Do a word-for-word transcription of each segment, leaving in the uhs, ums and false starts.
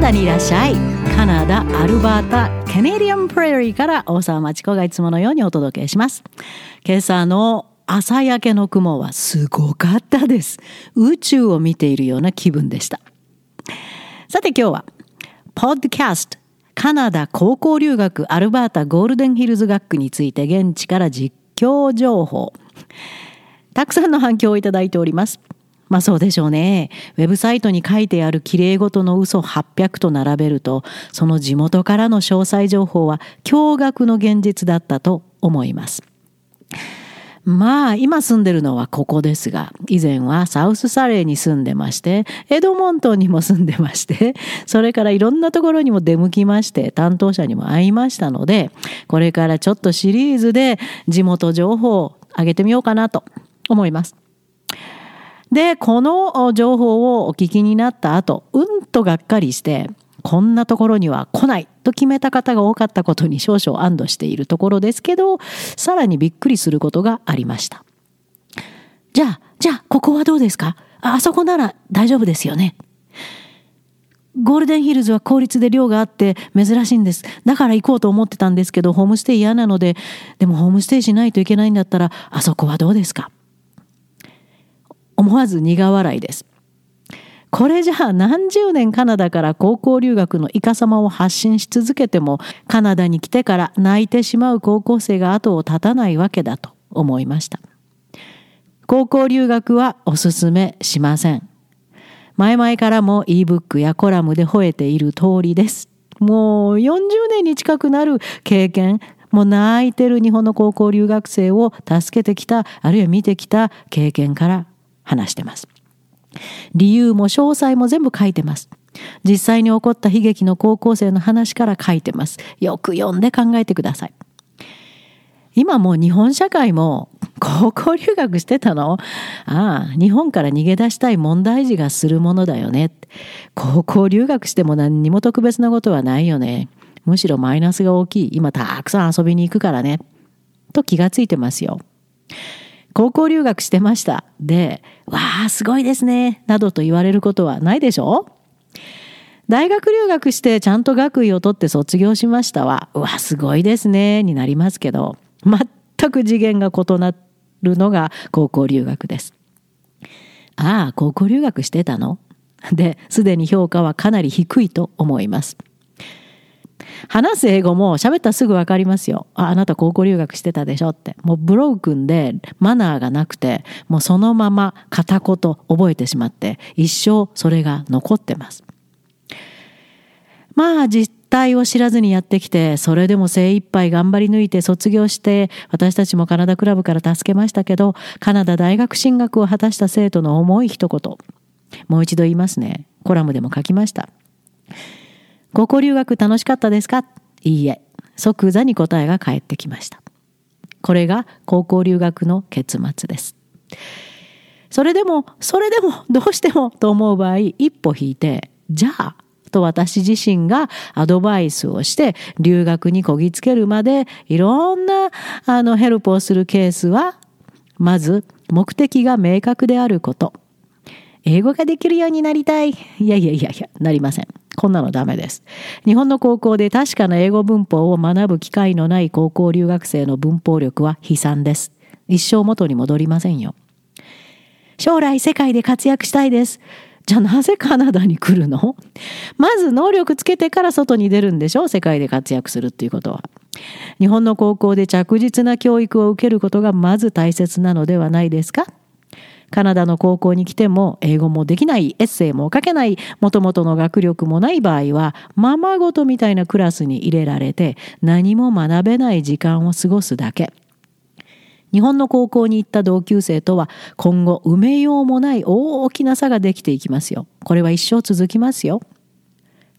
ナダにいらっしゃい。カナダ、アルバータ、カナディアンプレーリーから大沢町子がいつものようにお届けします。今朝の朝焼けの雲はすごかったです。宇宙を見ているような気分でした。さて今日は、ポッドキャストカナダ高校留学アルバータゴールデンヒルズ学区について現地から実況情報。たくさんの反響をいただいております。まあそうでしょうね。ウェブサイトに書いてある綺麗事の嘘はっぴゃくと並べると、その地元からの詳細情報は驚愕の現実だったと思います。まあ今住んでるのはここですが、以前はサウスサレーに住んでまして、エドモントンにも住んでまして、それからいろんなところにも出向きまして、担当者にも会いましたので、これからちょっとシリーズで地元情報を上げてみようかなと思います。で、この情報をお聞きになった後、うんとがっかりして、こんなところには来ないと決めた方が多かったことに少々安堵しているところですけど、さらにびっくりすることがありました。じゃあ、じゃあここはどうですか？あ、あそこなら大丈夫ですよね。ゴールデンヒルズは公立で寮があって珍しいんです。だから行こうと思ってたんですけど、ホームステイ嫌なので、でもホームステイしないといけないんだったら、あそこはどうですか？思わず苦笑いです。これじゃあ何十年カナダから高校留学のイカ様を発信し続けても、カナダに来てから泣いてしまう高校生が後を絶たないわけだと思いました。高校留学はおすすめしません。前々からも イーブック やコラムで吠えている通りです。もうよんじゅうねんに近くなる経験、もう泣いてる日本の高校留学生を助けてきた、あるいは見てきた経験から話してます。理由も詳細も全部書いてます。実際に起こった悲劇の高校生の話から書いてます。よく読んで考えてください。今もう日本社会も高校留学してたの？ああ、日本から逃げ出したい問題児がするものだよね。高校留学しても何にも特別なことはないよね。むしろマイナスが大きい。今たくさん遊びに行くからね。と気がついてますよ。高校留学してましたで、わあすごいですねなどと言われることはないでしょう。大学留学してちゃんと学位を取って卒業しましたは、うわすごいですねになりますけど、全く次元が異なるのが高校留学です。ああ高校留学してたので、すでに評価はかなり低いと思います。話す英語も喋ったらすぐ分かりますよ。 あ, あなた高校留学してたでしょって。もうブロークンでマナーがなくて、もうそのまま片言覚えてしまって、一生それが残ってます。まあ実態を知らずにやってきて、それでも精一杯頑張り抜いて卒業して、私たちもカナダクラブから助けましたけど、カナダ大学進学を果たした生徒の重い一言、もう一度言いますね。コラムでも書きました。高校留学楽しかったですか？いいえ。即座に答えが返ってきました。これが高校留学の結末です。それでも、それでも、どうしてもと思う場合、一歩引いて、じゃあ、と私自身がアドバイスをして、留学にこぎつけるまで、いろんなあのヘルプをするケースは、まず、目的が明確であること。英語ができるようになりたい。いやいやいやいや、なりません。こんなのダメです。日本の高校で確かな英語文法を学ぶ機会のない高校留学生の文法力は悲惨です。一生元に戻りませんよ。将来世界で活躍したいです。じゃあなぜカナダに来るの？まず能力つけてから外に出るんでしょ？世界で活躍するっていうことは。日本の高校で着実な教育を受けることがまず大切なのではないですか？カナダの高校に来ても英語もできない、エッセイも書けない、もともとの学力もない場合は、ままごとみたいなクラスに入れられて何も学べない時間を過ごすだけ。日本の高校に行った同級生とは今後埋めようもない大きな差ができていきますよ。これは一生続きますよ。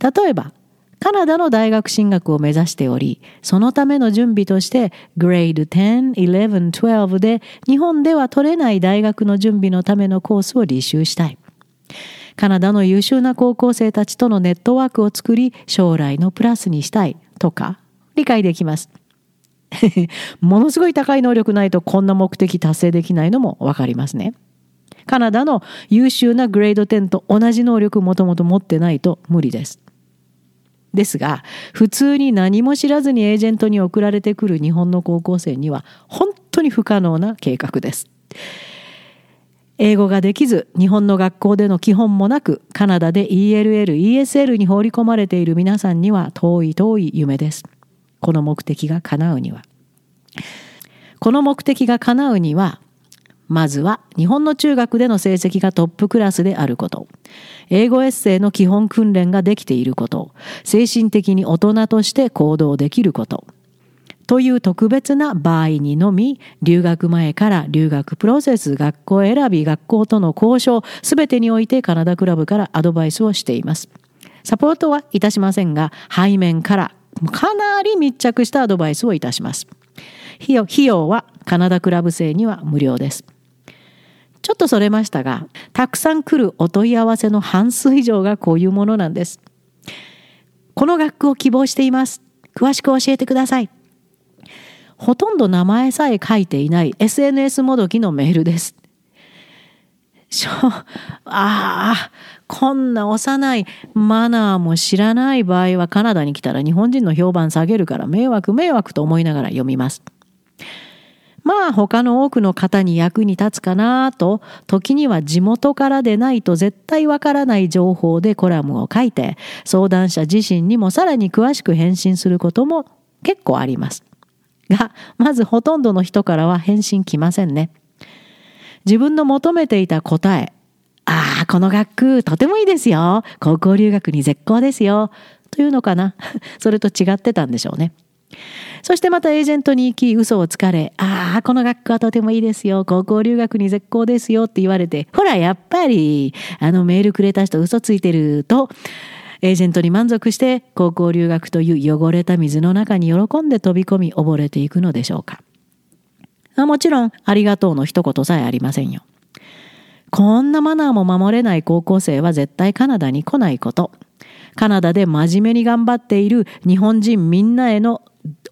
例えばカナダの大学進学を目指しており、そのための準備としてグレードじゅう、じゅういち、じゅうにで日本では取れない大学の準備のためのコースを履修したい。カナダの優秀な高校生たちとのネットワークを作り、将来のプラスにしたいとか理解できます。ものすごい高い能力ないとこんな目的達成できないのもわかりますね。カナダの優秀なグレードじゅうと同じ能力もともと持ってないと無理です。ですが、普通に何も知らずにエージェントに送られてくる日本の高校生には本当に不可能な計画です。英語ができず、日本の学校での基本もなく、カナダで イーエルエル、イーエスエル に放り込まれている皆さんには遠い遠い夢です。この目的が叶うには。この目的が叶うには、まずは日本の中学での成績がトップクラスであること、英語エッセイの基本訓練ができていること、精神的に大人として行動できること、という特別な場合にのみ、留学前から留学プロセス、学校選び、学校との交渉、すべてにおいてカナダクラブからアドバイスをしています。サポートはいたしませんが、背面からかなり密着したアドバイスをいたします。費用、費用はカナダクラブ生には無料です。ちょっとそれましたが、たくさん来るお問い合わせの半数以上がこういうものなんです。この学区を希望しています。詳しく教えてください。ほとんど名前さえ書いていない エスエヌエス もどきのメールです。しょ、ああ、こんな幼いマナーも知らない場合はカナダに来たら日本人の評判下げるから迷惑迷惑と思いながら読みます。まあ他の多くの方に役に立つかなと、時には地元からでないと絶対わからない情報でコラムを書いて、相談者自身にもさらに詳しく返信することも結構あります。が、まずほとんどの人からは返信来ませんね。自分の求めていた答え、ああ、この学区とてもいいですよ。高校留学に絶好ですよ。というのかな。それと違ってたんでしょうね。そしてまたエージェントに行き、嘘をつかれ、ああ、この学区はとてもいいですよ。高校留学に絶好ですよって言われて、ほら、やっぱり、あのメールくれた人嘘ついてると、エージェントに満足して高校留学という汚れた水の中に喜んで飛び込み溺れていくのでしょうか。もちろんありがとうの一言さえありませんよ。こんなマナーも守れない高校生は絶対カナダに来ないこと。カナダで真面目に頑張っている日本人みんなへの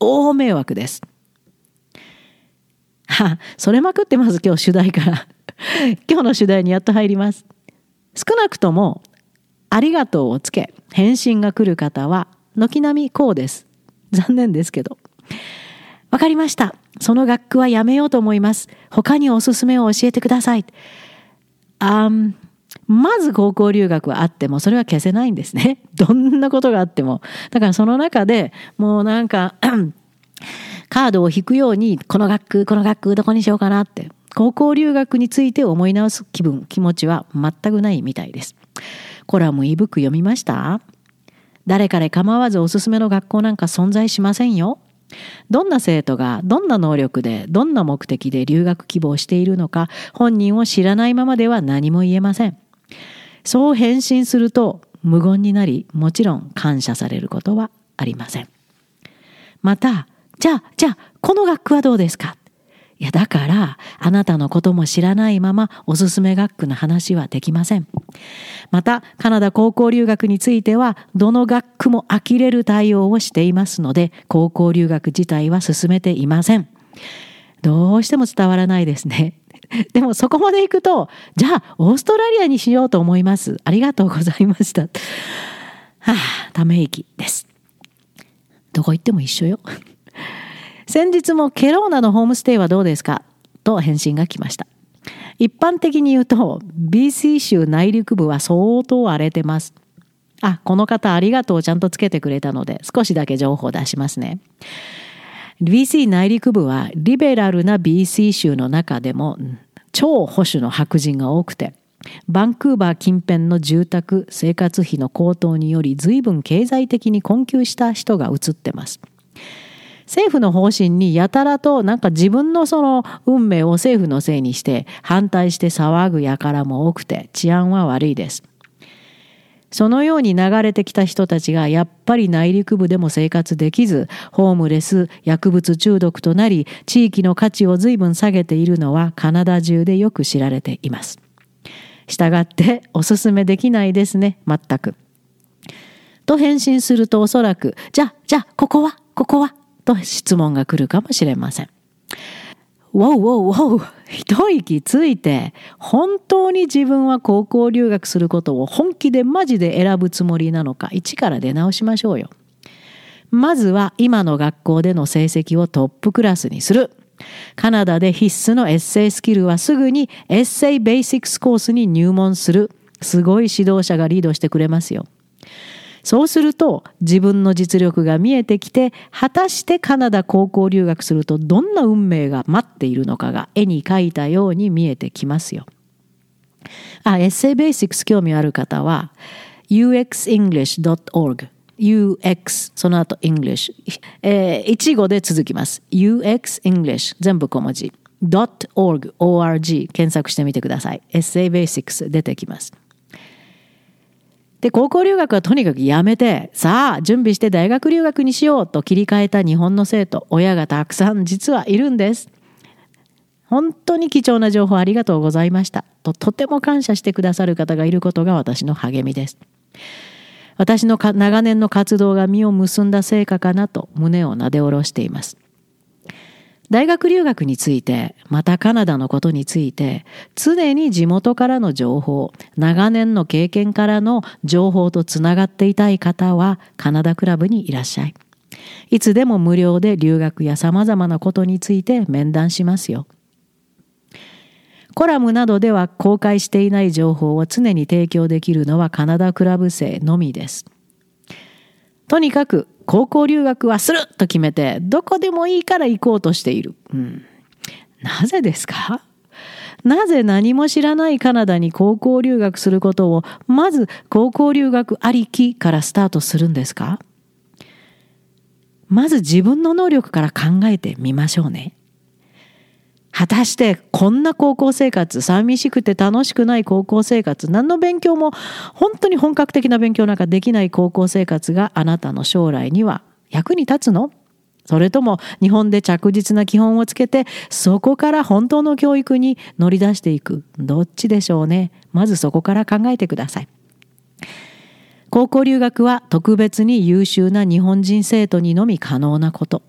大迷惑です。は、それまくってます今日主題から。今日の主題にやっと入ります。少なくともありがとうをつけ返信が来る方は軒並みこうです。残念ですけど、わかりました、その学区はやめようと思います、他におすすめを教えてください。あんまず高校留学はあってもそれは消せないんですね。どんなことがあっても。だからその中でもうなんかカードを引くように、この学区この学区どこにしようかなって、高校留学について思い直す気分気持ちは全くないみたいです。コラム、イブック読みました?誰かで構わずおすすめの学校なんか存在しませんよ。どんな生徒がどんな能力でどんな目的で留学希望しているのか、本人を知らないままでは何も言えません。そう返信すると無言になり、もちろん感謝されることはありません。また、じゃあじゃあこの学区はどうですか?いやだからあなたのことも知らないままおすすめ学区の話はできません。またカナダ高校留学についてはどの学区も呆れる対応をしていますので、高校留学自体は進めていません。どうしても伝わらないですね。でもそこまで行くと、じゃあオーストラリアにしようと思います、ありがとうございました、はあ、ため息です。どこ行っても一緒よ。先日もケローナのホームステイはどうですかと返信が来ました。一般的に言うと ビーシー 州内陸部は相当荒れてます。あ、この方ありがとうちゃんとつけてくれたので少しだけ情報出しますね。 ビーシー 内陸部はリベラルな ビーシー 州の中でも超保守の白人が多くて、バンクーバー近辺の住宅生活費の高騰により随分経済的に困窮した人が移ってます。政府の方針にやたらとなんか自分のその運命を政府のせいにして反対して騒ぐ輩も多くて治安は悪いです。そのように流れてきた人たちがやっぱり内陸部でも生活できず、ホームレス、薬物中毒となり、地域の価値を随分下げているのはカナダ中でよく知られています。したがっておすすめできないですね、全く。と返信するとおそらく、じゃあ、じゃあ、ここは、ここは、と質問が来るかもしれません。ウォウウォウウォウ一息ついて、本当に自分は高校留学することを本気でマジで選ぶつもりなのか、一から出直しましょうよ。まずは今の学校での成績をトップクラスにする。カナダで必須のエッセイスキルはすぐにエッセイベーシックスコースに入門する。すごい指導者がリードしてくれますよ。そうすると自分の実力が見えてきて、果たしてカナダ高校留学するとどんな運命が待っているのかが絵に描いたように見えてきますよ。あ、エッセイベーシックス興味ある方は ユーエックスイングリッシュドットオーアールジー ユーエックス その後 English、えー、一語で続きます。 ユーエックスイングリッシュ 全部小文字 .org org 検索してみてください。エッセイベーシックス出てきます。で、高校留学はとにかくやめて、さあ準備して大学留学にしようと切り替えた日本の生徒、親がたくさん実はいるんです。本当に貴重な情報ありがとうございましたと、とても感謝してくださる方がいることが私の励みです。私の長年の活動が実を結んだ成果かなと胸をなで下ろしています。大学留学について、またカナダのことについて、常に地元からの情報、長年の経験からの情報とつながっていたい方はカナダクラブにいらっしゃい。いつでも無料で留学やさまざまなことについて面談しますよ。コラムなどでは公開していない情報を常に提供できるのはカナダクラブ生のみです。とにかく高校留学はすると決めて、どこでもいいから行こうとしている。うん、なぜですか？なぜ何も知らないカナダに高校留学することを、まず高校留学ありきからスタートするんですか？まず自分の能力から考えてみましょうね。果たしてこんな高校生活、寂しくて楽しくない高校生活、何の勉強も本当に本格的な勉強なんかできない高校生活があなたの将来には役に立つの？それとも日本で着実な基本をつけて、そこから本当の教育に乗り出していく、どっちでしょうね。まずそこから考えてください。高校留学は特別に優秀な日本人生徒にのみ可能なこと。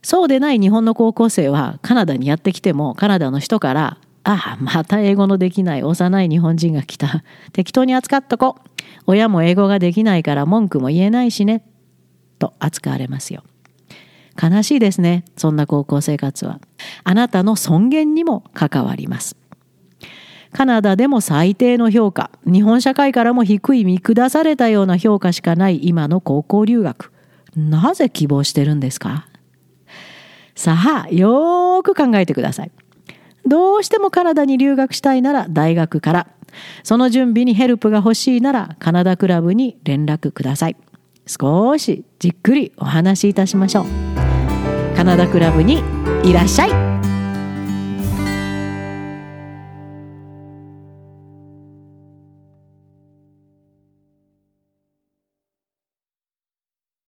そうでない日本の高校生はカナダにやってきても、カナダの人から、ああ、また英語のできない幼い日本人が来た。適当に扱っとこ。親も英語ができないから文句も言えないしね。と扱われますよ。悲しいですね。そんな高校生活は。あなたの尊厳にも関わります。カナダでも最低の評価、日本社会からも低い見下されたような評価しかない今の高校留学。なぜ希望してるんですか？さあ、よーく考えてください。どうしてもカナダに留学したいなら大学から、その準備にヘルプが欲しいならカナダクラブに連絡ください。少しじっくりお話しいたしましょう。カナダクラブにいらっしゃい。